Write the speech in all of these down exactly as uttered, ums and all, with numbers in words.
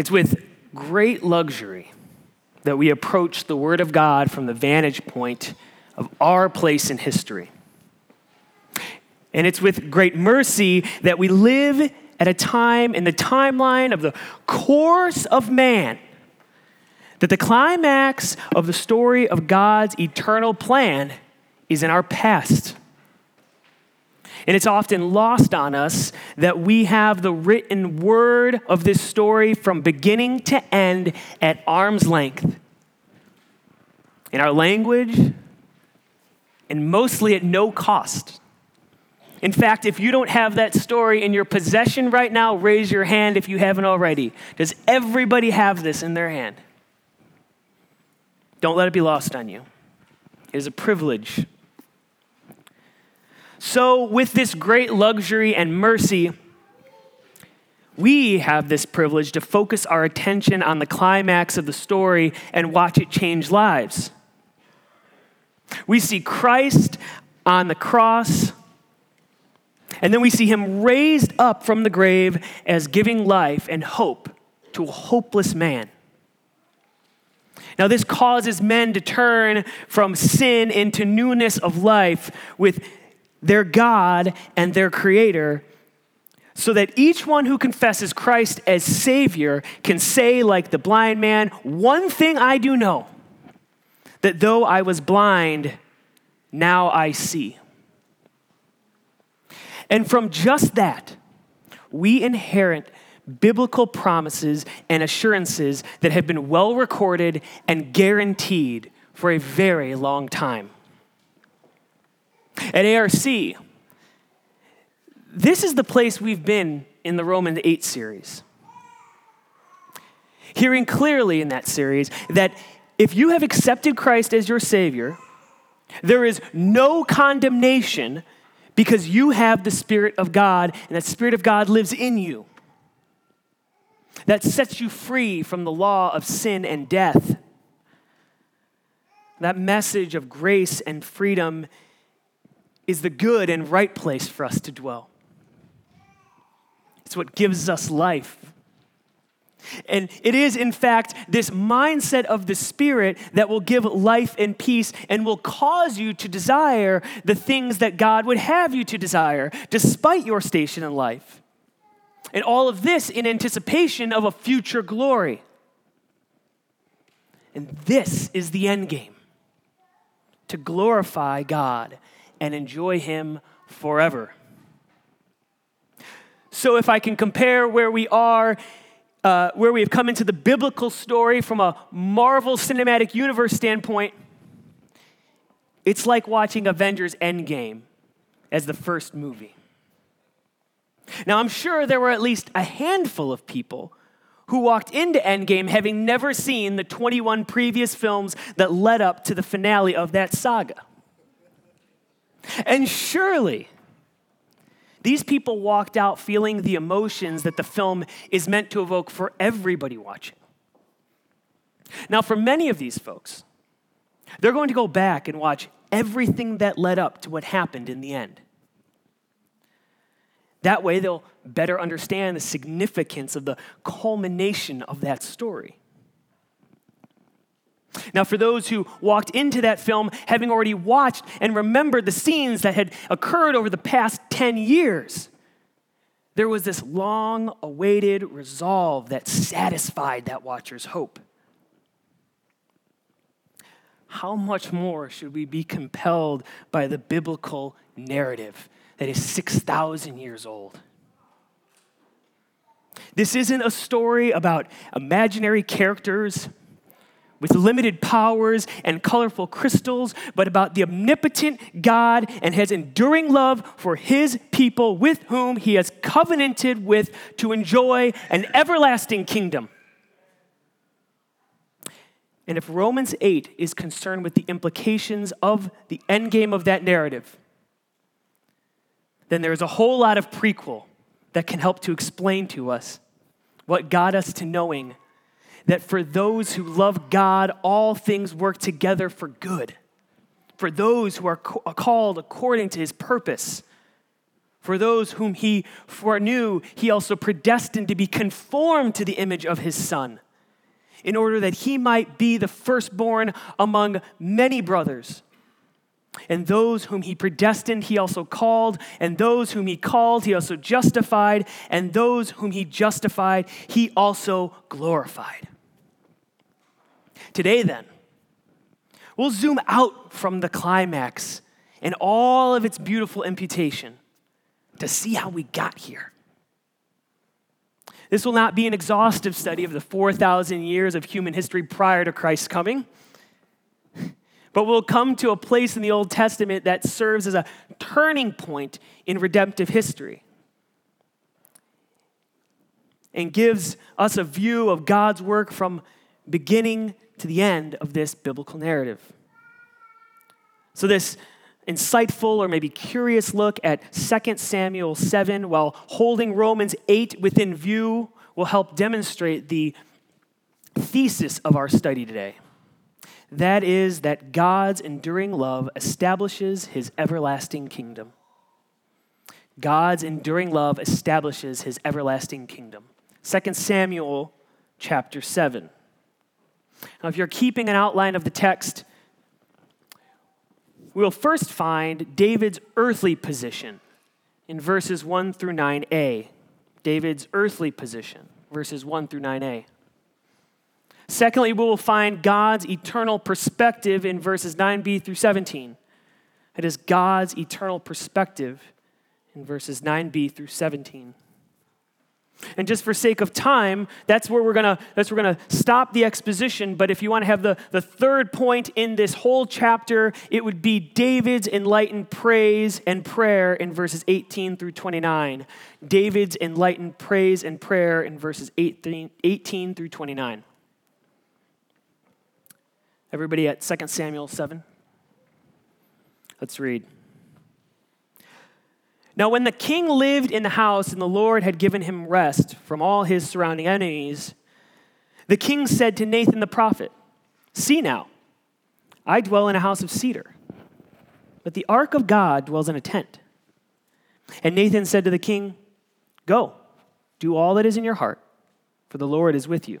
It's with great luxury that we approach the Word of God from the vantage point of our place in history. And it's with great mercy that we live at a time in the timeline of the course of man, that the climax of the story of God's eternal plan is in our past. And it's often lost on us that we have the written word of this story from beginning to end at arm's length, in our language, and mostly at no cost. In fact, if you don't have that story in your possession right now, raise your hand if you haven't already. Does everybody have this in their hand? Don't let it be lost on you. It is a privilege. So with this great luxury and mercy, we have this privilege to focus our attention on the climax of the story and watch it change lives. We see Christ on the cross, and then we see him raised up from the grave as giving life and hope to a hopeless man. Now, this causes men to turn from sin into newness of life with their God and their Creator, so that each one who confesses Christ as Savior can say, like the blind man, "One thing I do know, that though I was blind, now I see." And from just that, we inherit biblical promises and assurances that have been well recorded and guaranteed for a very long time. At A R C, this is the place we've been in the Romans eight series. Hearing clearly in that series that if you have accepted Christ as your Savior, there is no condemnation because you have the Spirit of God, and that Spirit of God lives in you. That sets you free from the law of sin and death. That message of grace and freedom is the good and right place for us to dwell. It's what gives us life. And it is, in fact, this mindset of the Spirit that will give life and peace and will cause you to desire the things that God would have you to desire, despite your station in life. And all of this in anticipation of a future glory. And this is the end game: to glorify God and enjoy him forever. So if I can compare where we are, uh, where we have come into the biblical story from a Marvel Cinematic Universe standpoint, it's like watching Avengers Endgame as the first movie. Now, I'm sure there were at least a handful of people who walked into Endgame having never seen the twenty-one previous films that led up to the finale of that saga. And surely, these people walked out feeling the emotions that the film is meant to evoke for everybody watching. Now, for many of these folks, they're going to go back and watch everything that led up to what happened in the end. That way, they'll better understand the significance of the culmination of that story. Now, for those who walked into that film having already watched and remembered the scenes that had occurred over the past ten years, there was this long-awaited resolve that satisfied that watcher's hope. How much more should we be compelled by the biblical narrative that is six thousand years old? This isn't a story about imaginary characters with limited powers and colorful crystals, but about the omnipotent God and his enduring love for his people, with whom he has covenanted with to enjoy an everlasting kingdom. And if Romans eight is concerned with the implications of the endgame of that narrative, then there's a whole lot of prequel that can help to explain to us what got us to knowing that for those who love God, all things work together for good, for those who are called according to his purpose, For those whom he foreknew, he also predestined to be conformed to the image of his Son, in order that he might be the firstborn among many brothers. And those whom he predestined, he also called. And those whom he called, he also justified. And those whom he justified, he also glorified. Today, then, we'll zoom out from the climax and all of its beautiful imputation to see how we got here. This will not be an exhaustive study of the four thousand years of human history prior to Christ's coming, but we'll come to a place in the Old Testament that serves as a turning point in redemptive history and gives us a view of God's work from beginning to the end of this biblical narrative. So this insightful or maybe curious look at Second Samuel seven while holding Romans eight within view will help demonstrate the thesis of our study today. That is that God's enduring love establishes his everlasting kingdom. God's enduring love establishes his everlasting kingdom. Second Samuel chapter seven. Now, if you're keeping an outline of the text, we'll first find David's earthly position in verses one through nine a. David's earthly position, verses one through nine a. Secondly, we will find God's eternal perspective in verses nine b through seventeen. That is God's eternal perspective in verses nine b through seventeen. And just for sake of time, that's where we're gonna that's where we're gonna stop the exposition. But if you want to have the, the third point in this whole chapter, it would be David's enlightened praise and prayer in verses eighteen through twenty-nine. David's enlightened praise and prayer in verses eighteen through twenty-nine. Everybody at Second Samuel seven? Let's read. Now, when the king lived in the house and the Lord had given him rest from all his surrounding enemies, the king said to Nathan the prophet, "See now, I dwell in a house of cedar, but the ark of God dwells in a tent." And Nathan said to the king, "Go, do all that is in your heart, for the Lord is with you."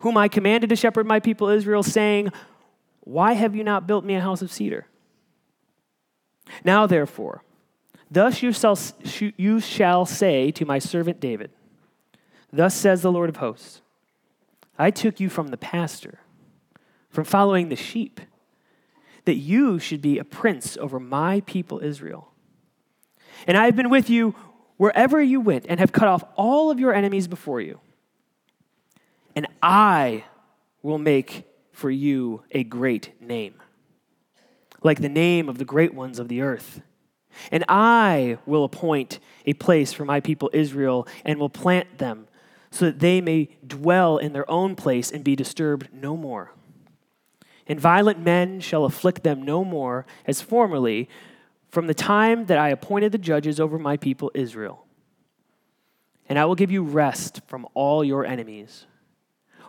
whom I commanded to shepherd my people Israel, saying, why have you not built me a house of cedar? Now therefore, thus you shall, you shall say to my servant David, thus says the Lord of hosts, I took you from the pasture, from following the sheep, that you should be a prince over my people Israel. And I have been with you wherever you went and have cut off all of your enemies before you. And I will make for you a great name, like the name of the great ones of the earth. And I will appoint a place for my people Israel and will plant them so that they may dwell in their own place and be disturbed no more. And violent men shall afflict them no more as formerly from the time that I appointed the judges over my people Israel. And I will give you rest from all your enemies.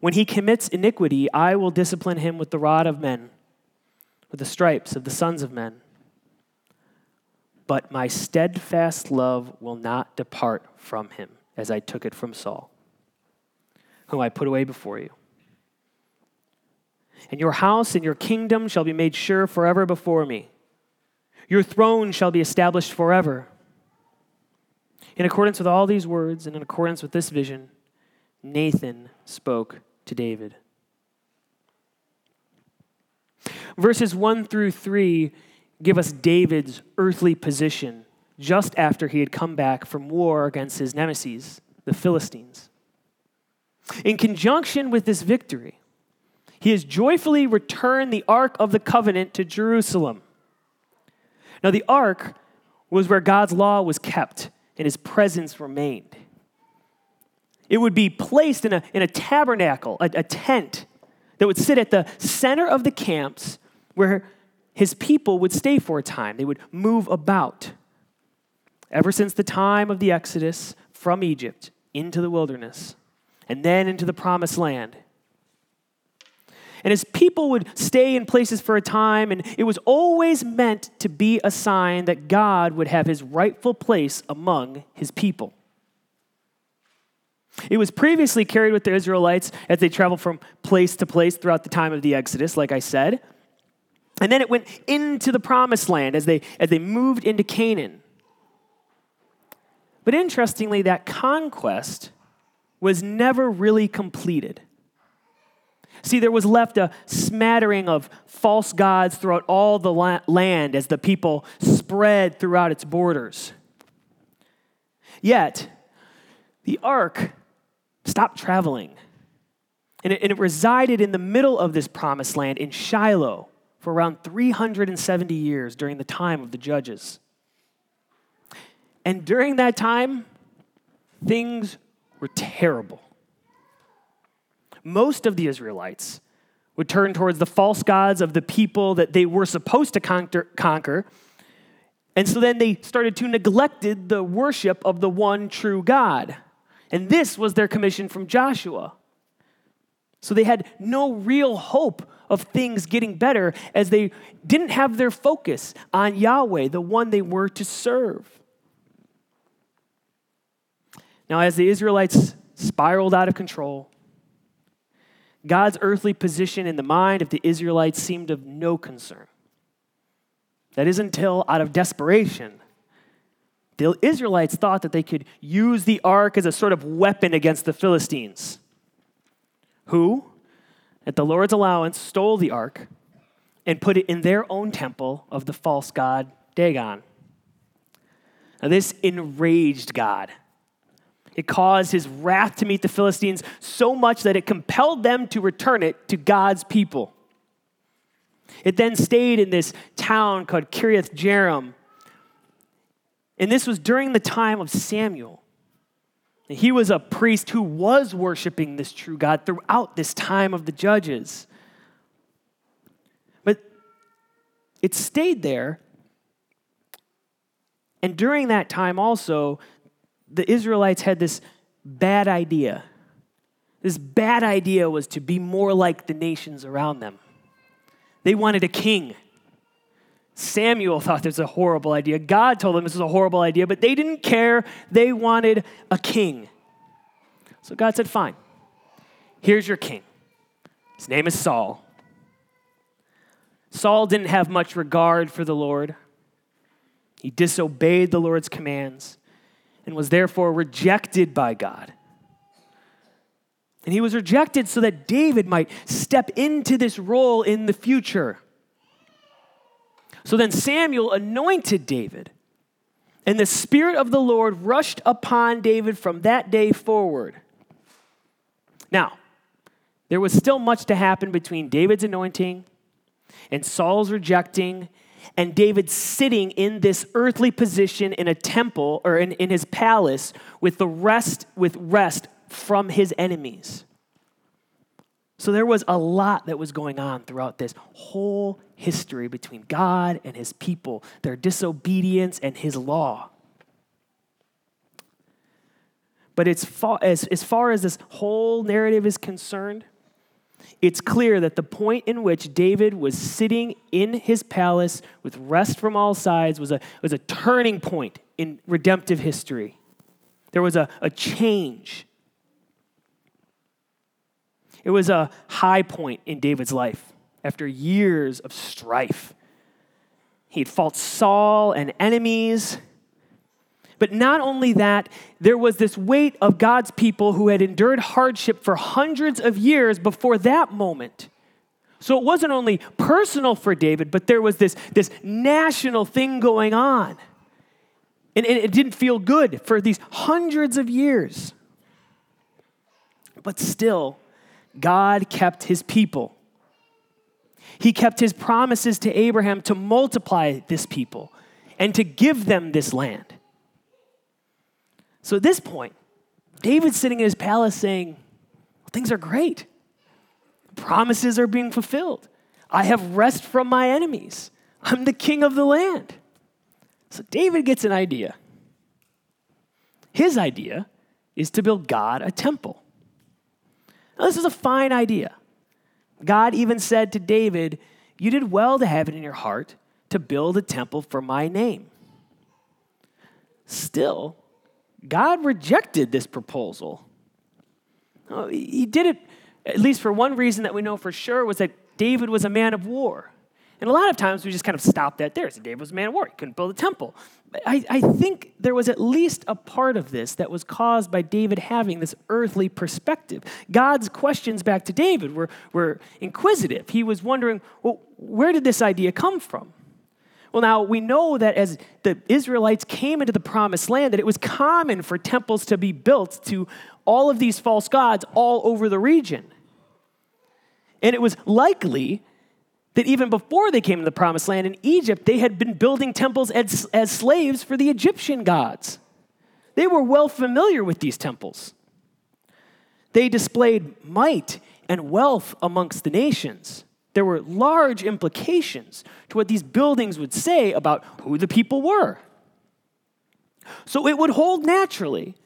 When he commits iniquity, I will discipline him with the rod of men, with the stripes of the sons of men. But my steadfast love will not depart from him, as I took it from Saul, whom I put away before you. And your house and your kingdom shall be made sure forever before me. Your throne shall be established forever. In accordance with all these words and in accordance with this vision, Nathan spoke to David. Verses one through three give us David's earthly position just after he had come back from war against his nemesis, the Philistines. In conjunction with this victory, he has joyfully returned the Ark of the Covenant to Jerusalem. Now, the Ark was where God's law was kept and his presence remained. It would be placed in a, in a tabernacle, a, a tent, that would sit at the center of the camps where his people would stay for a time. They would move about. Ever since the time of the Exodus from Egypt into the wilderness and then into the promised land. And his people would stay in places for a time, and it was always meant to be a sign that God would have his rightful place among his people. It was previously carried with the Israelites as they traveled from place to place throughout the time of the Exodus, like I said. And then it went into the promised land as they, as they moved into Canaan. But interestingly, that conquest was never really completed. See, there was left a smattering of false gods throughout all the land as the people spread throughout its borders. Yet, the ark stopped traveling, and it, and it resided in the middle of this promised land in Shiloh for around three hundred seventy years during the time of the judges. And during that time, things were terrible. Most of the Israelites would turn towards the false gods of the people that they were supposed to conquer. And so then they started to neglect the worship of the one true God. And this was their commission from Joshua. So they had no real hope of things getting better as they didn't have their focus on Yahweh, the one they were to serve. Now, as the Israelites spiraled out of control, God's earthly position in the mind of the Israelites seemed of no concern. That is until, out of desperation, the Israelites thought that they could use the ark as a sort of weapon against the Philistines, who, at the Lord's allowance, stole the ark and put it in their own temple of the false god Dagon. Now, this enraged God. It caused his wrath to meet the Philistines so much that it compelled them to return it to God's people. It then stayed in this town called Kiriath Jearim. And this was during the time of Samuel. And he was a priest who was worshiping this true God throughout this time of the judges. But it stayed there. And during that time also, the Israelites had this bad idea. This bad idea was to be more like the nations around them. They wanted a king. Samuel thought this was a horrible idea. God told them this was a horrible idea, but they didn't care. They wanted a king. So God said, fine, here's your king. His name is Saul. Saul didn't have much regard for the Lord. He disobeyed the Lord's commands and was therefore rejected by God. And he was rejected so that David might step into this role in the future. So then Samuel anointed David, and the Spirit of the Lord rushed upon David from that day forward. Now, there was still much to happen between David's anointing and Saul's rejecting, and David sitting in this earthly position in a temple or in, in his palace with the rest with rest from his enemies. So there was a lot that was going on throughout this whole history between God and his people, their disobedience and his law. But it's far, as, as far as this whole narrative is concerned, it's clear that the point in which David was sitting in his palace with rest from all sides was a, was a turning point in redemptive history. There was a, a change. It was a high point in David's life after years of strife. He'd fought Saul and enemies. But not only that, there was this weight of God's people who had endured hardship for hundreds of years before that moment. So it wasn't only personal for David, but there was this, this national thing going on. And, and it didn't feel good for these hundreds of years. But still, God kept his people. He kept his promises to Abraham to multiply this people and to give them this land. So at this point, David's sitting in his palace saying, things are great. Promises are being fulfilled. I have rest from my enemies. I'm the king of the land. So David gets an idea. His idea is to build God a temple. Now, this is a fine idea. God even said to David, you did well to have it in your heart to build a temple for my name. Still, God rejected this proposal. He did it, at least for one reason that we know for sure, was that David was a man of war. And a lot of times we just kind of stop that there. So David was a man of war. He couldn't build a temple. I, I think there was at least a part of this that was caused by David having this earthly perspective. God's questions back to David were, were inquisitive. He was wondering, well, where did this idea come from? Well, now, we know that as the Israelites came into the promised land, that it was common for temples to be built to all of these false gods all over the region. And it was likely that even before they came to the promised land in Egypt, they had been building temples as, as slaves for the Egyptian gods. They were well familiar with these temples. They displayed might and wealth amongst the nations. There were large implications to what these buildings would say about who the people were. So it would hold naturally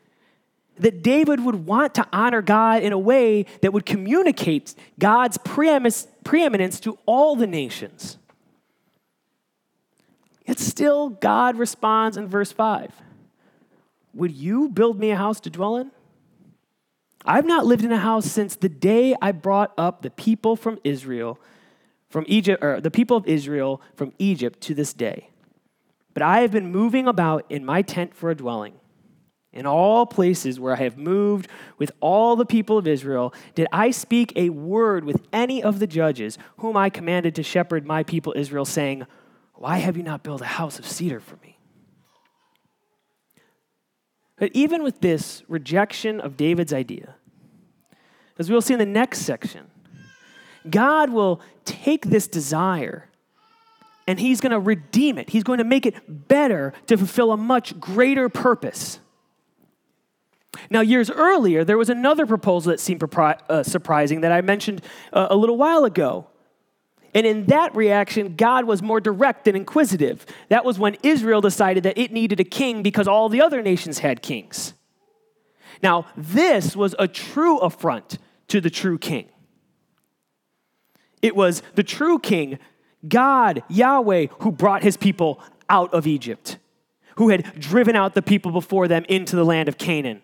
that David would want to honor God in a way that would communicate God's preeminence to all the nations. Yet still, God responds in verse five. Would you build me a house to dwell in? I've not lived in a house since the day I brought up the people from Israel, from Egypt, or the people of Israel from Egypt to this day. But I have been moving about in my tent for a dwelling. In all places where I have moved with all the people of Israel, did I speak a word with any of the judges whom I commanded to shepherd my people Israel, saying, why have you not built a house of cedar for me? But even with this rejection of David's idea, as we'll see in the next section, God will take this desire and he's going to redeem it. He's going to make it better to fulfill a much greater purpose. Now, years earlier, there was another proposal that seemed propri- uh, surprising that I mentioned uh, a little while ago. And in that reaction, God was more direct and inquisitive. That was when Israel decided that it needed a king because all the other nations had kings. Now, this was a true affront to the true king. It was the true king, God, Yahweh, who brought his people out of Egypt, who had driven out the people before them into the land of Canaan.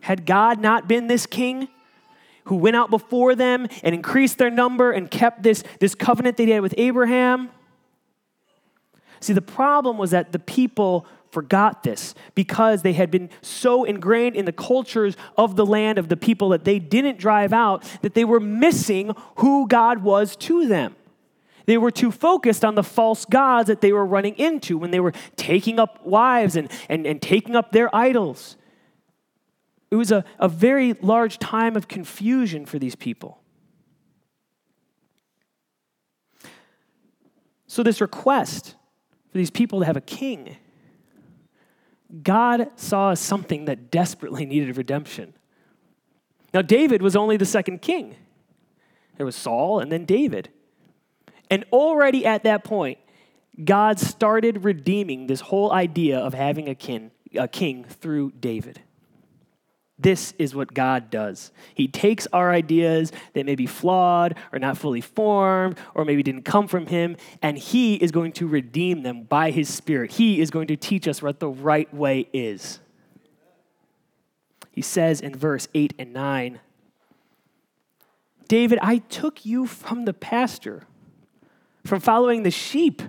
Had God not been this king, who went out before them and increased their number and kept this, this covenant they had with Abraham? See, the problem was that the people forgot this because they had been so ingrained in the cultures of the land of the people that they didn't drive out, that they were missing who God was to them. They were too focused on the false gods that they were running into when they were taking up wives and, and, and taking up their idols. It was a, a very large time of confusion for these people. So this request for these people to have a king, God saw as something that desperately needed redemption. Now, David was only the second king. There was Saul and then David. And already at that point, God started redeeming this whole idea of having a king, a king through David. This is what God does. He takes our ideas that may be flawed or not fully formed or maybe didn't come from him, and he is going to redeem them by his Spirit. He is going to teach us what the right way is. He says in verse eight and nine, David, I took you from the pasture, from following the sheep,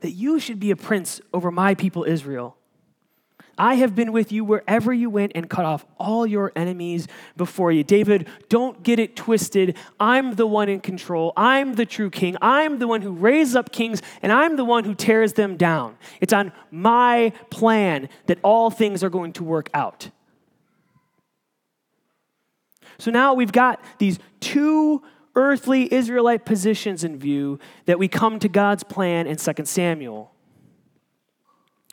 that you should be a prince over my people Israel. I have been with you wherever you went and cut off all your enemies before you. David, don't get it twisted. I'm the one in control. I'm the true king. I'm the one who raises up kings, and I'm the one who tears them down. It's on my plan that all things are going to work out. So now we've got these two earthly Israelite positions in view that we come to God's plan in Second Samuel.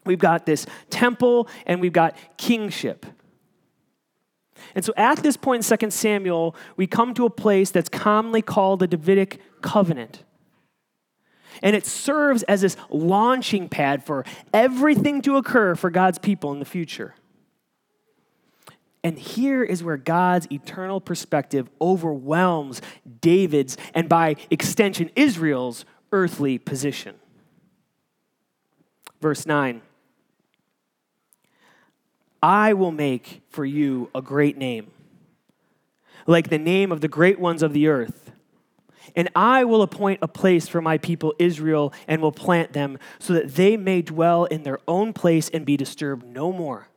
We've got this temple, and we've got kingship. And so at this point in Second Samuel, we come to a place that's commonly called the Davidic covenant. And it serves as this launching pad for everything to occur for God's people in the future. And here is where God's eternal perspective overwhelms David's, and by extension, Israel's earthly position. Verse nine. I will make for you a great name, like the name of the great ones of the earth. And I will appoint a place for my people Israel and will plant them so that they may dwell in their own place and be disturbed no more.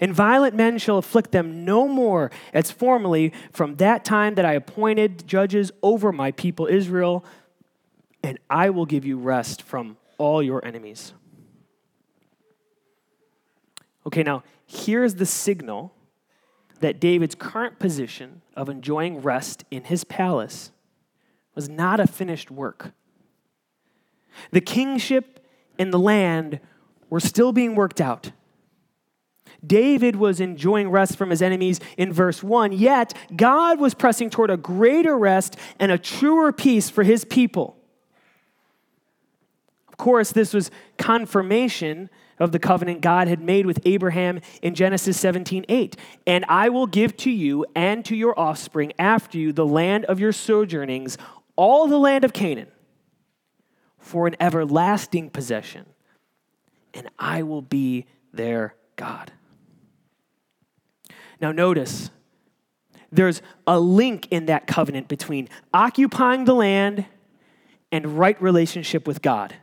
And violent men shall afflict them no more as formerly from that time that I appointed judges over my people Israel, and I will give you rest from all your enemies. Okay, now here's the signal that David's current position of enjoying rest in his palace was not a finished work. The kingship and the land were still being worked out. David was enjoying rest from his enemies in verse one, yet God was pressing toward a greater rest and a truer peace for his people. Of course, this was confirmation of the covenant God had made with Abraham in Genesis seventeen eight. And I will give to you and to your offspring after you the land of your sojournings, all the land of Canaan, for an everlasting possession, and I will be their God. Now notice, there's a link in that covenant between occupying the land and right relationship with God.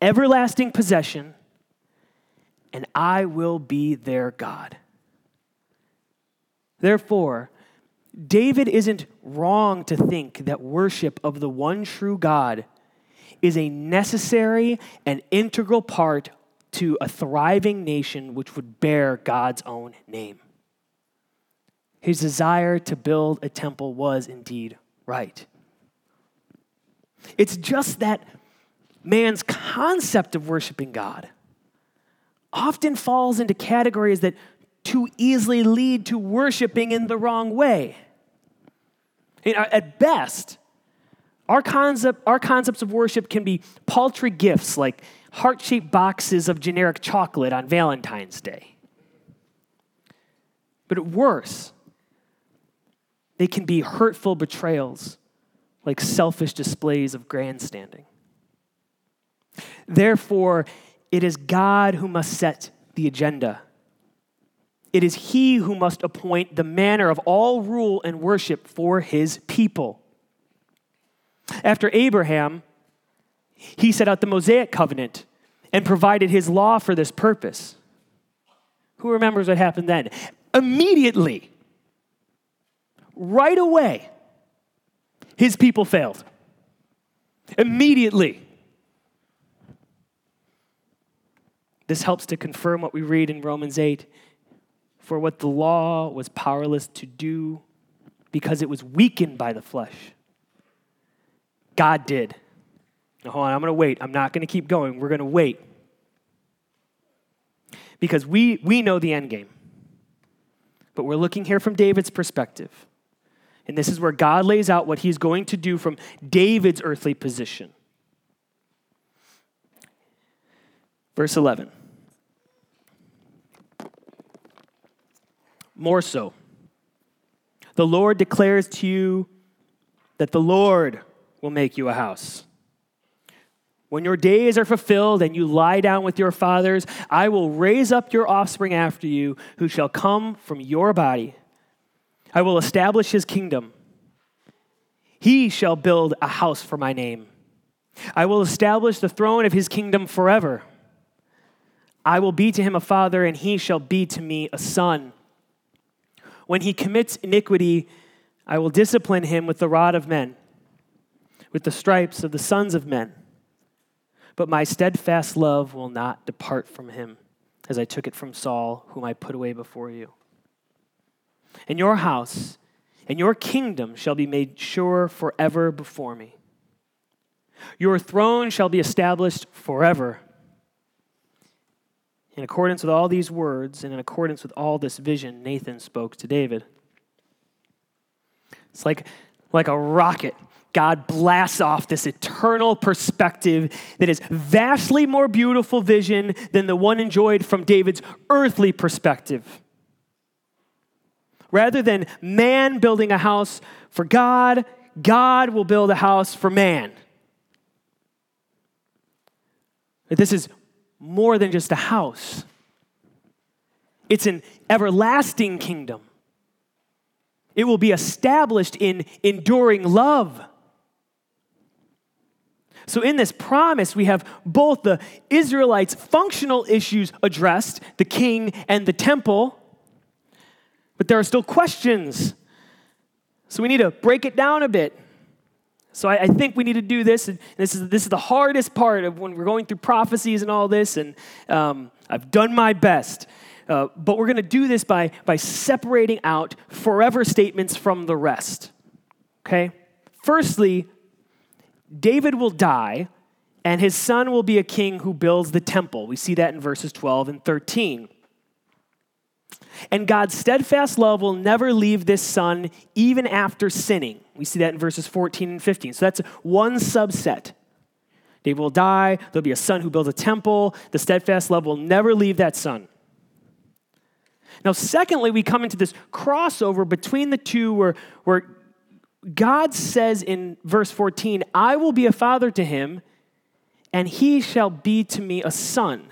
Everlasting possession, and I will be their God. Therefore, David isn't wrong to think that worship of the one true God is a necessary and integral part to a thriving nation which would bear God's own name. His desire to build a temple was indeed right. It's just that man's concept of worshiping God often falls into categories that too easily lead to worshiping in the wrong way. At best, our concept, our concepts of worship can be paltry gifts like heart-shaped boxes of generic chocolate on Valentine's Day. But at worse, they can be hurtful betrayals like selfish displays of grandstanding. Therefore, it is God who must set the agenda. It is he who must appoint the manner of all rule and worship for his people. After Abraham, he set out the Mosaic covenant and provided his law for this purpose. Who remembers what happened then? Immediately, right away, his people failed. Immediately. This helps to confirm what we read in Romans eight. For what the law was powerless to do because it was weakened by the flesh, God did. Now, hold on, I'm going to wait. I'm not going to keep going. We're going to wait. Because we, we know the end game. But we're looking here from David's perspective. And this is where God lays out what he's going to do from David's earthly position. Verse eleven. More so, the Lord declares to you that the Lord will make you a house. When your days are fulfilled and you lie down with your fathers, I will raise up your offspring after you, who shall come from your body. I will establish his kingdom. He shall build a house for my name. I will establish the throne of his kingdom forever. I will be to him a father, and he shall be to me a son. When he commits iniquity, I will discipline him with the rod of men, with the stripes of the sons of men. But my steadfast love will not depart from him, as I took it from Saul, whom I put away before you. And your house and your kingdom shall be made sure forever before me. Your throne shall be established forever. In accordance with all these words and in accordance with all this vision, Nathan spoke to David. It's like, like a rocket. God blasts off this eternal perspective that is vastly more beautiful vision than the one enjoyed from David's earthly perspective. Rather than man building a house for God, God will build a house for man. But this is more than just a house. It's an everlasting kingdom. It will be established in enduring love. So in this promise, we have both the Israelites' functional issues addressed, the king and the temple, but there are still questions. So we need to break it down a bit. So I, I think we need to do this. And this is this is the hardest part of when we're going through prophecies and all this. And um, I've done my best. Uh, but we're going to do this by, by separating out forever statements from the rest. Okay? Firstly, David will die, and his son will be a king who builds the temple. We see that in verses twelve and thirteen. And God's steadfast love will never leave this son even after sinning. We see that in verses fourteen and fifteen. So that's one subset. David will die. There'll be a son who builds a temple. The steadfast love will never leave that son. Now, secondly, we come into this crossover between the two where, where God says in verse fourteen, I will be a father to him, and he shall be to me a son.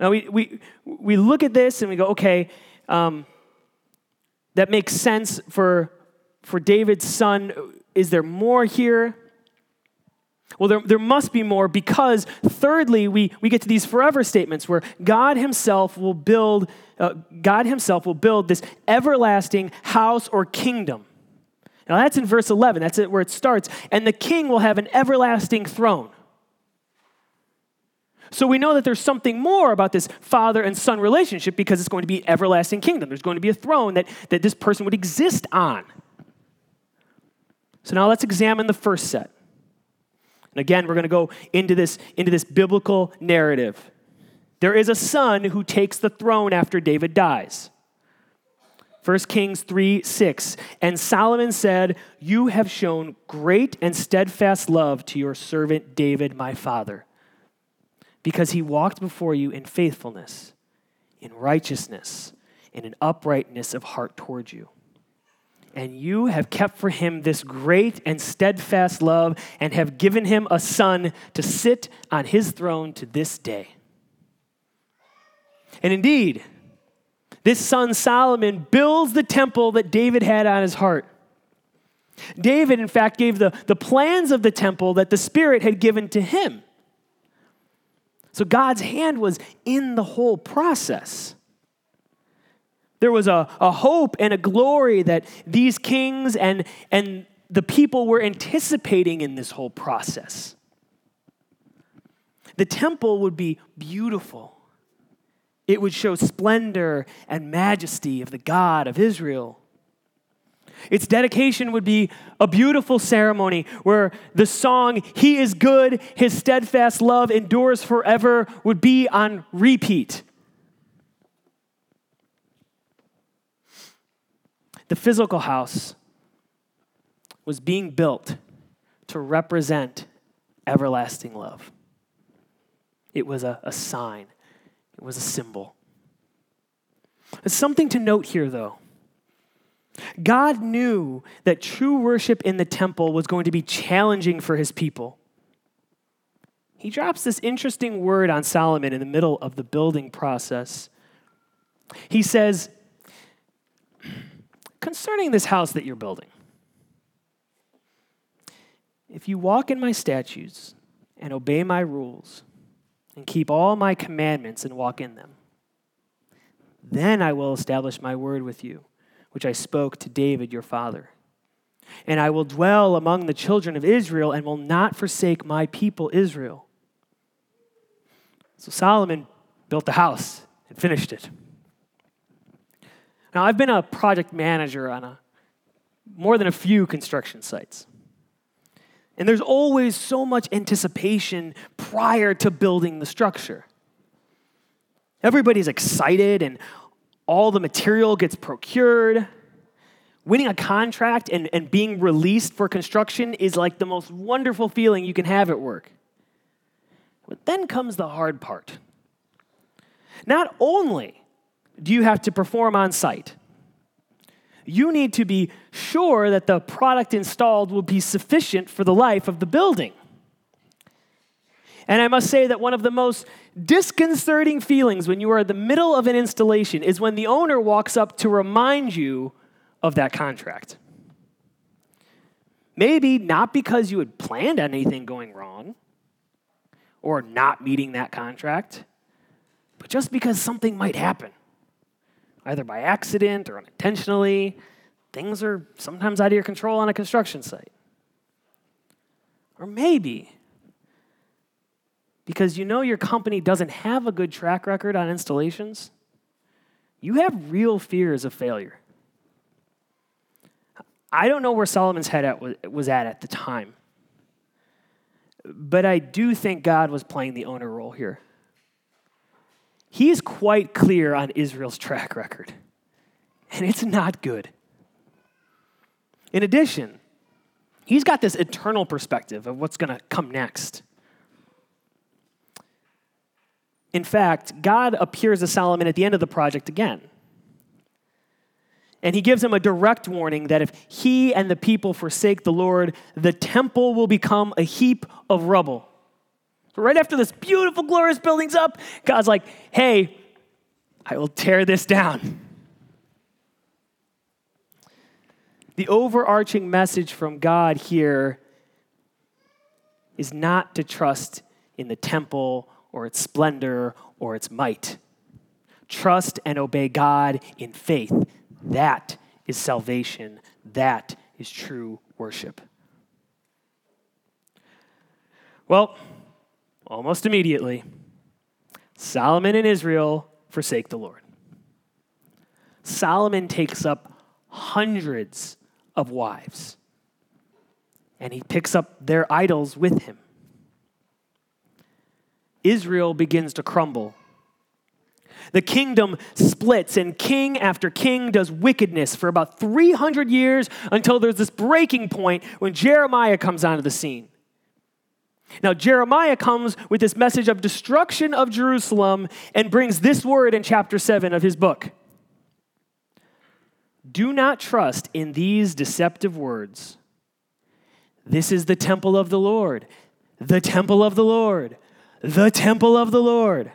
Now, we we we look at this and we go, okay, um, that makes sense for, for David's son. Is there more here? Well, there, there must be more because, thirdly, we, we get to these forever statements where God himself will build, uh, God himself will build this everlasting house or kingdom. Now, that's in verse eleven. That's it where it starts. And the king will have an everlasting throne. So we know that there's something more about this father and son relationship because it's going to be an everlasting kingdom. There's going to be a throne that, that this person would exist on. So now let's examine the first set. And again, we're going to go into this, into this biblical narrative. There is a son who takes the throne after David dies. First Kings three six. And Solomon said, you have shown great and steadfast love to your servant David, my father, because he walked before you in faithfulness, in righteousness, and in uprightness of heart toward you. And you have kept for him this great and steadfast love and have given him a son to sit on his throne to this day. And indeed, this son Solomon builds the temple that David had on his heart. David, in fact, gave the, the plans of the temple that the Spirit had given to him. So God's hand was in the whole process. There was a, a hope and a glory that these kings and, and the people were anticipating in this whole process. The temple would be beautiful. It would show splendor and majesty of the God of Israel. Its dedication would be a beautiful ceremony where the song, He is Good, His Steadfast Love Endures Forever, would be on repeat. The physical house was being built to represent everlasting love. It was a, a sign. It was a symbol. There's something to note here, though. God knew that true worship in the temple was going to be challenging for his people. He drops this interesting word on Solomon in the middle of the building process. He says, concerning this house that you're building, If you walk in my statutes and obey my rules and keep all my commandments and walk in them, then I will establish my word with you, which I spoke to David your father. And I will dwell among the children of Israel and will not forsake my people Israel. So Solomon built the house and finished it. Now, I've been a project manager on a, more than a few construction sites. And there's always so much anticipation prior to building the structure. Everybody's excited and all the material gets procured. Winning a contract and, and being released for construction is like the most wonderful feeling you can have at work. But then comes the hard part. Not only do you have to perform on site, you need to be sure that the product installed will be sufficient for the life of the building. And I must say that one of the most disconcerting feelings when you are in the middle of an installation is when the owner walks up to remind you of that contract. Maybe not because you had planned on anything going wrong or not meeting that contract, but just because something might happen, either by accident or unintentionally. Things are sometimes out of your control on a construction site. Or maybe because you know your company doesn't have a good track record on installations, you have real fears of failure. I don't know where Solomon's head at was at at the time. But I do think God was playing the owner role here. He is quite clear on Israel's track record, and it's not good. In addition, he's got this eternal perspective of what's going to come next. In fact, God appears to Solomon at the end of the project again. And he gives him a direct warning that if he and the people forsake the Lord, the temple will become a heap of rubble. So right after this beautiful, glorious building's up, God's like, hey, I will tear this down. The overarching message from God here is not to trust in the temple or its splendor or its might. Trust and obey God in faith. That is salvation. That is true worship. Well, almost immediately, Solomon and Israel forsake the Lord. Solomon takes up hundreds of wives, and he picks up their idols with him. Israel begins to crumble. The kingdom splits, and king after king does wickedness for about three hundred years until there's this breaking point when Jeremiah comes onto the scene. Now, Jeremiah comes with this message of destruction of Jerusalem and brings this word in chapter seven of his book. Do not trust in these deceptive words. This is the temple of the Lord, the temple of the Lord, the temple of the Lord.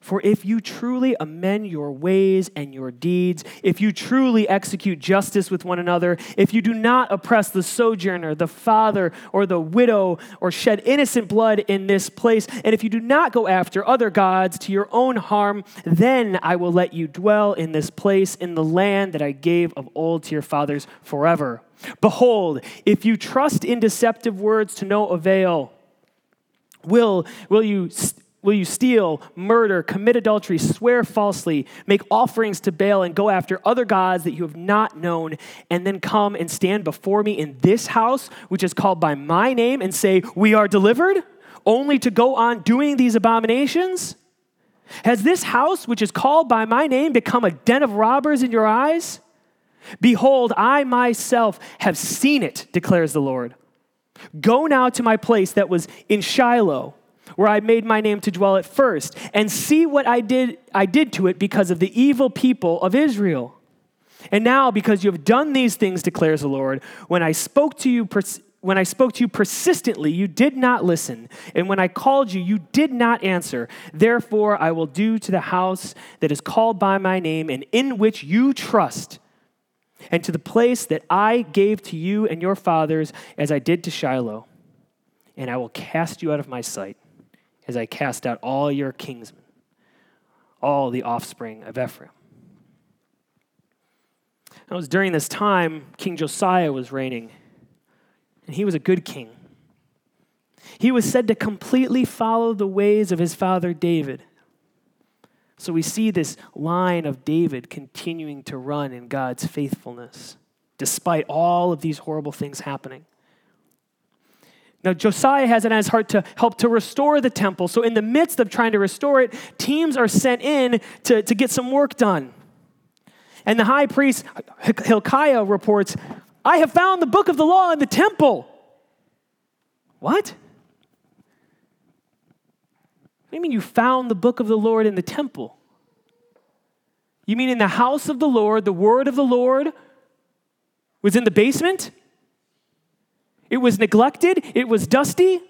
For if you truly amend your ways and your deeds, if you truly execute justice with one another, if you do not oppress the sojourner, the father, or the widow, or shed innocent blood in this place, and if you do not go after other gods to your own harm, then I will let you dwell in this place, in the land that I gave of old to your fathers forever. Behold, if you trust in deceptive words to no avail, will, will you... St- Will you steal, murder, commit adultery, swear falsely, make offerings to Baal, and go after other gods that you have not known, and then come and stand before me in this house, which is called by my name, and say, we are delivered, only to go on doing these abominations? Has this house, which is called by my name, become a den of robbers in your eyes? Behold, I myself have seen it, declares the Lord. Go now to my place that was in Shiloh, where I made my name to dwell at first, and see what I did I did to it because of the evil people of Israel. And now, because you have done these things, declares the Lord, when I spoke to you pers- when I spoke to you persistently, you did not listen, and when I called you, you did not answer. Therefore, I will do to the house that is called by my name and in which you trust and to the place that I gave to you and your fathers as I did to Shiloh. And I will cast you out of my sight as I cast out all your kingsmen, all the offspring of Ephraim. It was during this time King Josiah was reigning, and he was a good king. He was said to completely follow the ways of his father David. So we see this line of David continuing to run in God's faithfulness, despite all of these horrible things happening. Now, Josiah has it on his heart to help to restore the temple. So in the midst of trying to restore it, teams are sent in to, to get some work done. And the high priest, Hilkiah, reports, I have found the book of the law in the temple. What? What do you mean you found the book of the Lord in the temple? You mean in the house of the Lord, the word of the Lord was in the basement? It was neglected? It was dusty?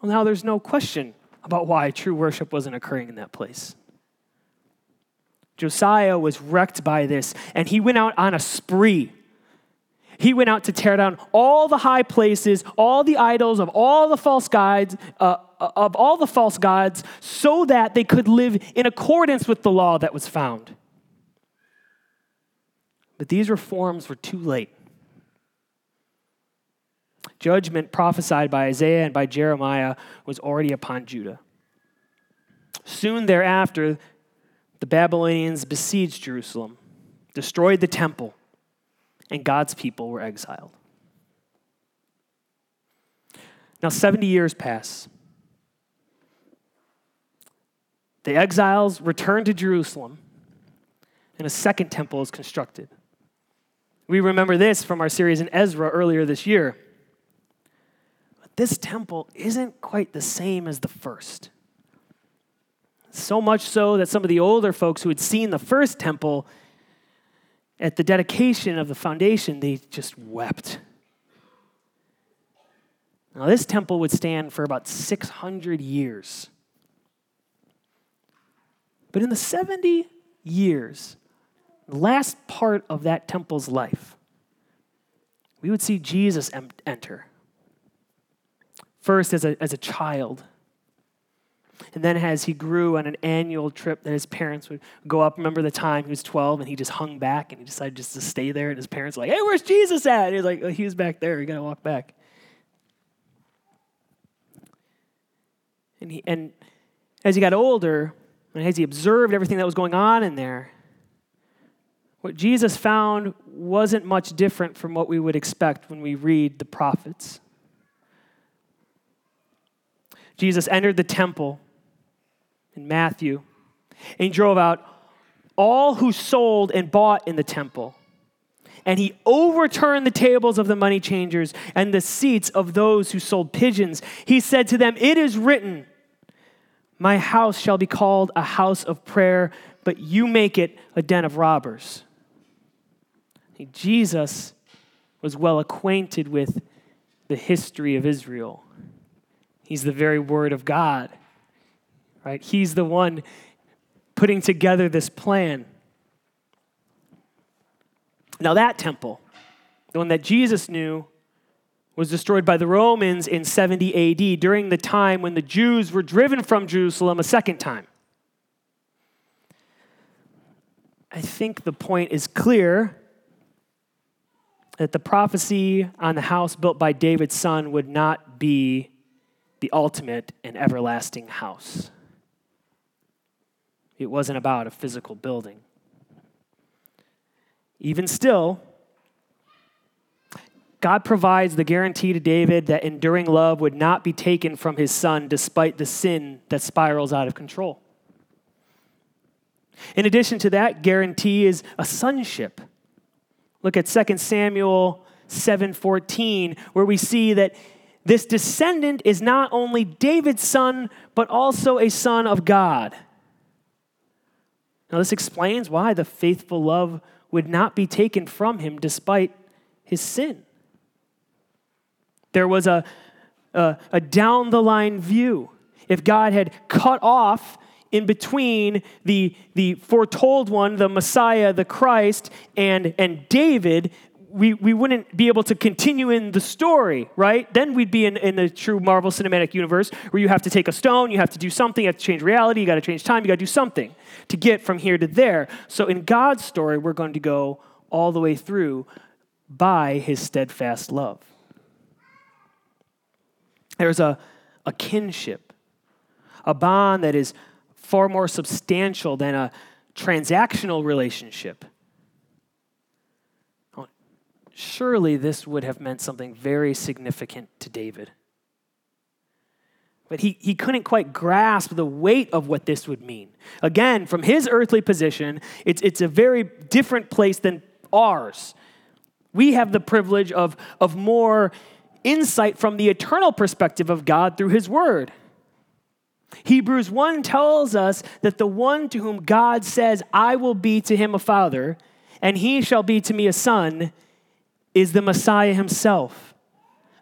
Well, now there's no question about why true worship wasn't occurring in that place. Josiah was wrecked by this, and he went out on a spree. He went out to tear down all the high places, all the idols of all the false gods, uh, of all the false gods, so that they could live in accordance with the law that was found. But these reforms were too late. Judgment prophesied by Isaiah and by Jeremiah was already upon Judah. Soon thereafter, the Babylonians besieged Jerusalem, destroyed the temple, and God's people were exiled. Now, seventy years pass. The exiles return to Jerusalem, and a second temple is constructed. We remember this from our series in Ezra earlier this year. But this temple isn't quite the same as the first. So much so that some of the older folks who had seen the first temple at the dedication of the foundation, they just wept. Now, this temple would stand for about six hundred years. But in the seventy years, the last part of that temple's life, we would see Jesus enter. First as a, as a child, and then as he grew on an annual trip that his parents would go up. Remember the time he was twelve and he just hung back and he decided just to stay there. And his parents were like, hey, where's Jesus at? And he was like, oh, he was back there. We got to walk back. And, he, and as he got older and as he observed everything that was going on in there, what Jesus found wasn't much different from what we would expect when we read the prophets. Jesus entered the temple in Matthew, and he drove out all who sold and bought in the temple. And he overturned the tables of the money changers and the seats of those who sold pigeons. He said to them, it is written, my house shall be called a house of prayer, but you make it a den of robbers. Jesus was well acquainted with the history of Israel. He's the very word of God, right? He's the one putting together this plan. Now that temple, the one that Jesus knew, was destroyed by the Romans in seventy A D during the time when the Jews were driven from Jerusalem a second time. I think the point is clear that the prophecy on the house built by David's son would not be the ultimate and everlasting house. It wasn't about a physical building. Even still, God provides the guarantee to David that enduring love would not be taken from his son despite the sin that spirals out of control. In addition to that guarantee is a sonship. Look at Second Samuel seven fourteen, where we see that this descendant is not only David's son, but also a son of God. Now, this explains why the faithful love would not be taken from him despite his sin. There was a, a, a down-the-line view. If God had cut off in between the, the foretold one, the Messiah, the Christ, and, and David, we, we wouldn't be able to continue in the story, right? Then we'd be in, in the true Marvel Cinematic Universe where you have to take a stone, you have to do something, you have to change reality, you got to change time, you got to do something to get from here to there. So in God's story, we're going to go all the way through by his steadfast love. There's a, a kinship, a bond that is far more substantial than a transactional relationship. Surely this would have meant something very significant to David. But he, he couldn't quite grasp the weight of what this would mean. Again, from his earthly position, it's, it's a very different place than ours. We have the privilege of, of more insight from the eternal perspective of God through his word. Hebrews one tells us that the one to whom God says, I will be to him a father, and he shall be to me a son, is the Messiah himself,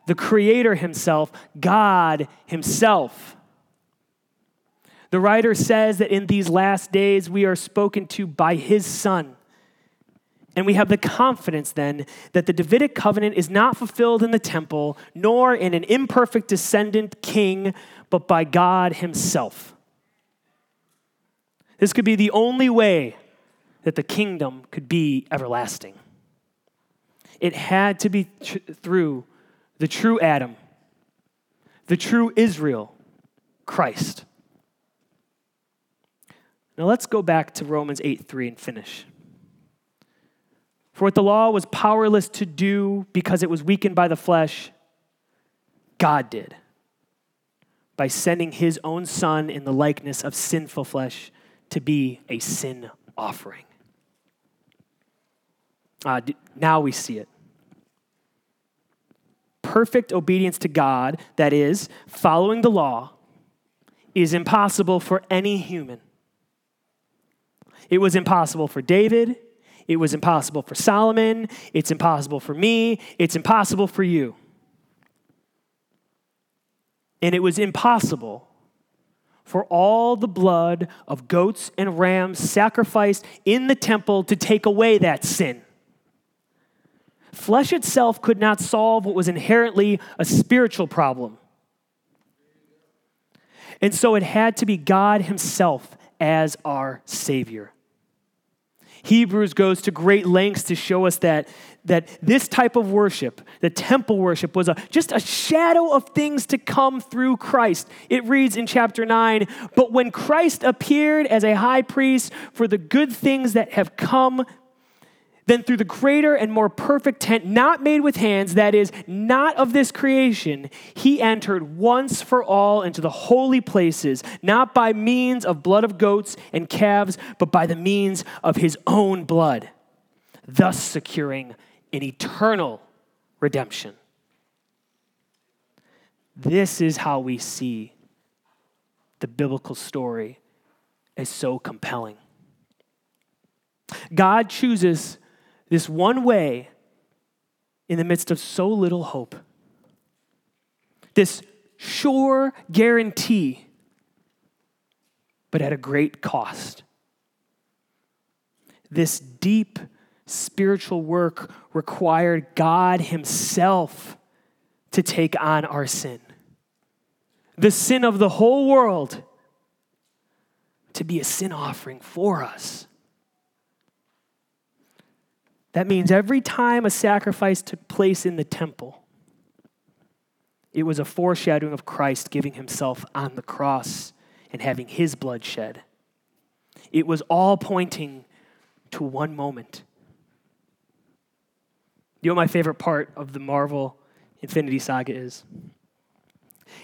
the creator himself, God himself. The writer says that in these last days we are spoken to by his son. And we have the confidence then that the Davidic covenant is not fulfilled in the temple, nor in an imperfect descendant king, but by God himself. This could be the only way that the kingdom could be everlasting. It had to be tr- through the true Adam, the true Israel, Christ. Now let's go back to Romans eight three and finish. For what the law was powerless to do because it was weakened by the flesh, God did by sending his own son in the likeness of sinful flesh to be a sin offering. Uh, now we see it. Perfect obedience to God, that is, following the law, is impossible for any human. It was impossible for David. It was impossible for Solomon. It's impossible for me. It's impossible for you. And it was impossible for all the blood of goats and rams sacrificed in the temple to take away that sin. Flesh itself could not solve what was inherently a spiritual problem. And so it had to be God himself as our Savior. Hebrews goes to great lengths to show us that, that this type of worship, the temple worship, was a, just a shadow of things to come through Christ. It reads in chapter nine, but when Christ appeared as a high priest for the good things that have come, then through the greater and more perfect tent, not made with hands, that is, not of this creation, he entered once for all into the holy places, not by means of blood of goats and calves, but by the means of his own blood, thus securing an eternal redemption. This is how we see the biblical story as so compelling. God chooses this one way in the midst of so little hope. This sure guarantee, but at a great cost. This deep spiritual work required God himself to take on our sin. The sin of the whole world to be a sin offering for us. That means every time a sacrifice took place in the temple, it was a foreshadowing of Christ giving himself on the cross and having his blood shed. It was all pointing to one moment. You know what my favorite part of the Marvel Infinity Saga is?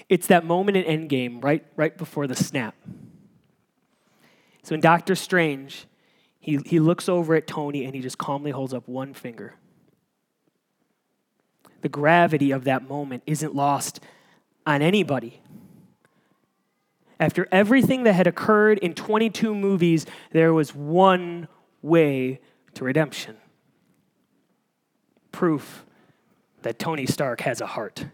It's that moment in Endgame, right, right before the snap. So in Doctor Strange, He he looks over at Tony and he just calmly holds up one finger. The gravity of that moment isn't lost on anybody. After everything that had occurred in twenty-two movies, there was one way to redemption. Proof that Tony Stark has a heart.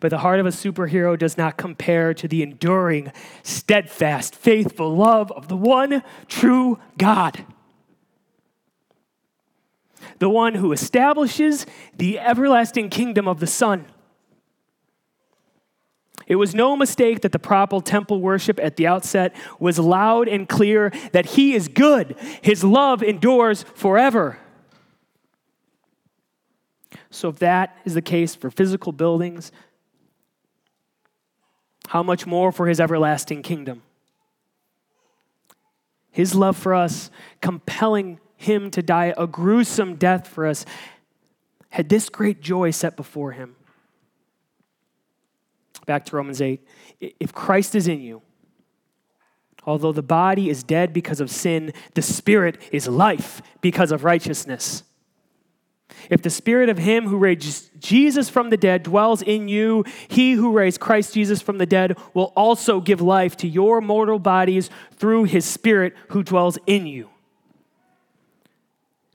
But the heart of a superhero does not compare to the enduring, steadfast, faithful love of the one true God. The one who establishes the everlasting kingdom of the Son. It was no mistake that the proper temple worship at the outset was loud and clear that he is good. His love endures forever. So if that is the case for physical buildings, how much more for his everlasting kingdom? His love for us, compelling him to die a gruesome death for us, had this great joy set before him. Back to Romans eight. If Christ is in you, although the body is dead because of sin, the spirit is life because of righteousness. If the spirit of him who raised Jesus from the dead dwells in you, he who raised Christ Jesus from the dead will also give life to your mortal bodies through his spirit who dwells in you.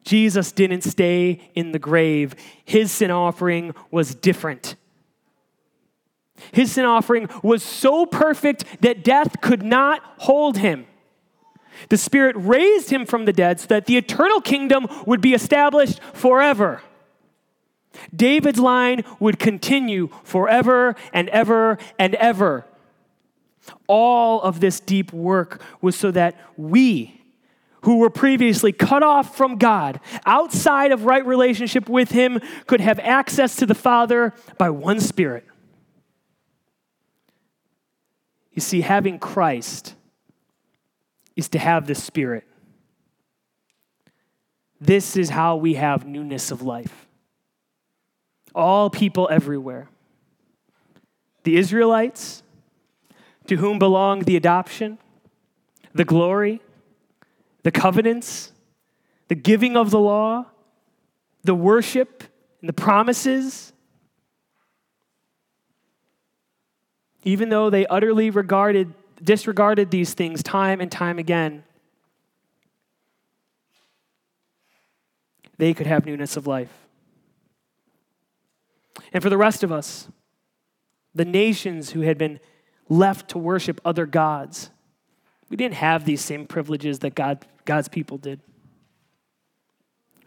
Jesus didn't stay in the grave. His sin offering was different. His sin offering was so perfect that death could not hold him. The Spirit raised him from the dead so that the eternal kingdom would be established forever. David's line would continue forever and ever and ever. All of this deep work was so that we, who were previously cut off from God, outside of right relationship with him, could have access to the Father by one Spirit. You see, having Christ is to have the Spirit. This is how we have newness of life. All people everywhere. The Israelites, to whom belonged the adoption, the glory, the covenants, the giving of the law, the worship, and the promises. Even though they utterly regarded, disregarded these things time and time again, they could have newness of life. And for the rest of us, the nations who had been left to worship other gods, we didn't have these same privileges that God, God's people did.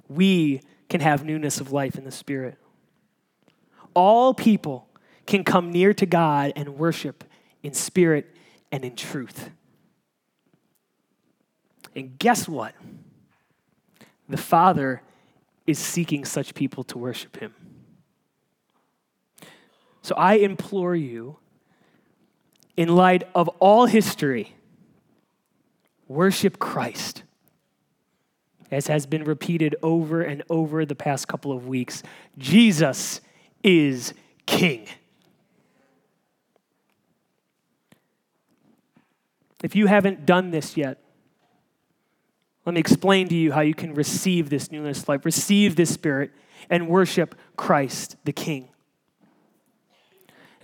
We can have newness of life in the Spirit. All people can come near to God and worship in spirit and in truth. And guess what? The Father is seeking such people to worship him. So I implore you, in light of all history, worship Christ. As has been repeated over and over the past couple of weeks, Jesus is King. If you haven't done this yet, let me explain to you how you can receive this newness of life, receive this Spirit, and worship Christ the King.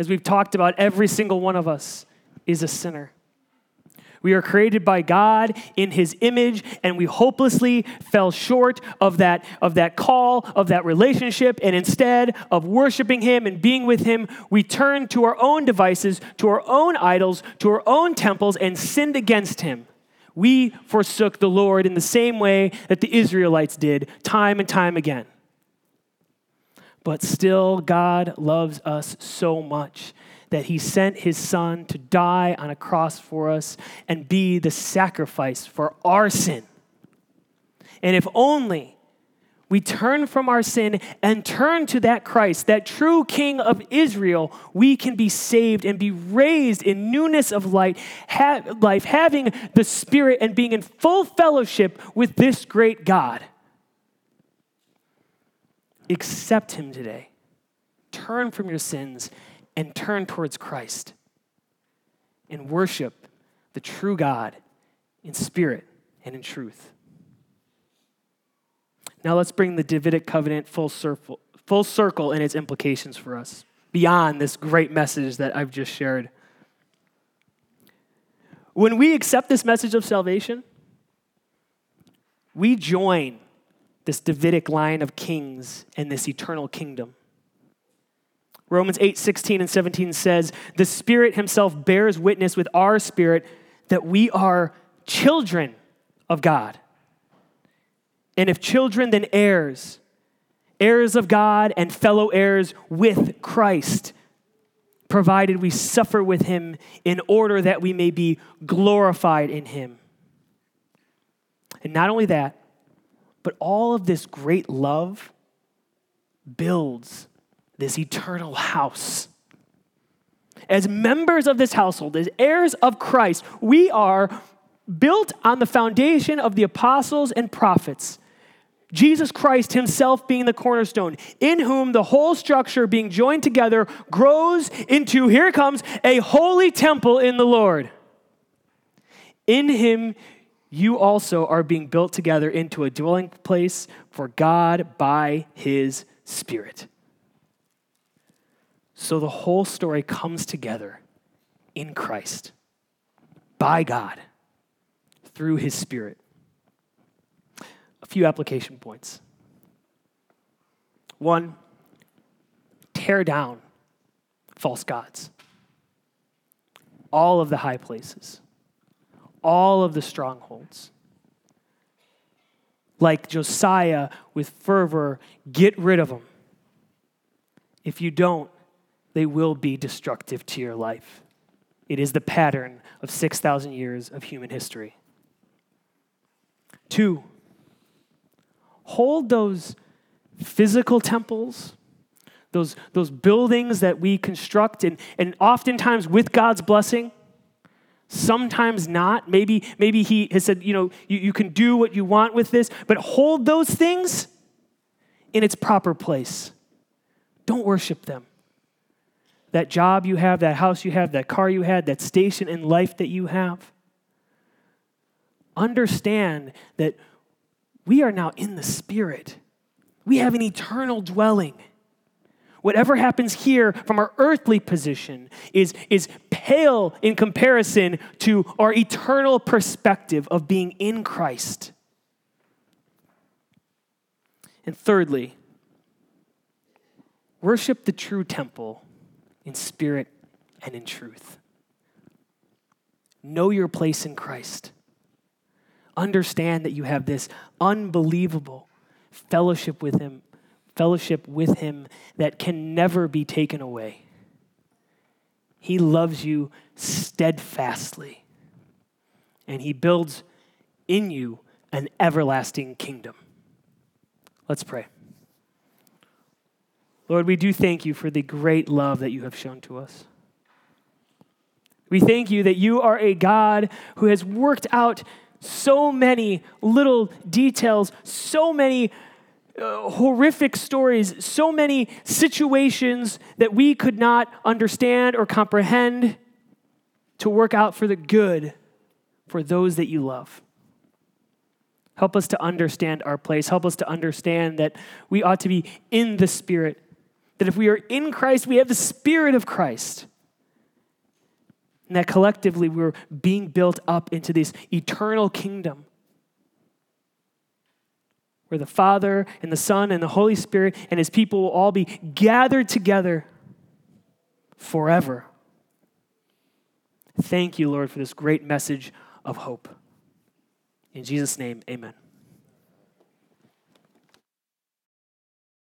As we've talked about, every single one of us is a sinner. We are created by God in his image, and we hopelessly fell short of that, of that call, of that relationship, and instead of worshiping him and being with him, we turned to our own devices, to our own idols, to our own temples, and sinned against him. We forsook the Lord in the same way that the Israelites did time and time again. But still, God loves us so much that he sent his Son to die on a cross for us and be the sacrifice for our sin. And if only we turn from our sin and turn to that Christ, that true King of Israel, we can be saved and be raised in newness of life, having the Spirit and being in full fellowship with this great God. Accept him today. Turn from your sins and turn towards Christ and worship the true God in spirit and in truth. Now let's bring the Davidic covenant full circle, full circle in its implications for us beyond this great message that I've just shared. When we accept this message of salvation, we join this Davidic line of kings and this eternal kingdom. Romans eight, sixteen and seventeen says, the Spirit himself bears witness with our spirit that we are children of God. And if children, then heirs, heirs of God and fellow heirs with Christ, provided we suffer with him in order that we may be glorified in him. And not only that, but all of this great love builds this eternal house. As members of this household, as heirs of Christ, we are built on the foundation of the apostles and prophets, Jesus Christ himself being the cornerstone, in whom the whole structure being joined together grows into, here it comes, a holy temple in the Lord. In him, you also are being built together into a dwelling place for God by his Spirit. So the whole story comes together in Christ, by God, through his Spirit. A few application points. One, tear down false gods. All of the high places, all of the strongholds. Like Josiah, with fervor, get rid of them. If you don't, they will be destructive to your life. It is the pattern of six thousand years of human history. Two, hold those physical temples, those, those buildings that we construct, and, and oftentimes with God's blessing, sometimes not. Maybe, maybe he has said, you know, you, you can do what you want with this, but hold those things in its proper place. Don't worship them. That job you have, that house you have, that car you had, that station in life that you have. Understand that we are now in the Spirit. We have an eternal dwelling. Whatever happens here from our earthly position is, is pale in comparison to our eternal perspective of being in Christ. And thirdly, worship the true temple in spirit and in truth. Know your place in Christ. Understand that you have this unbelievable fellowship with him, fellowship with him that can never be taken away. He loves you steadfastly, and he builds in you an everlasting kingdom. Let's pray. Lord, we do thank you for the great love that you have shown to us. We thank you that you are a God who has worked out so many little details, so many uh, horrific stories, so many situations that we could not understand or comprehend to work out for the good for those that you love. Help us to understand our place. Help us to understand that we ought to be in the Spirit. That if we are in Christ, we have the Spirit of Christ. And that collectively we're being built up into this eternal kingdom where the Father and the Son and the Holy Spirit and his people will all be gathered together forever. Thank you, Lord, for this great message of hope. In Jesus' name, amen.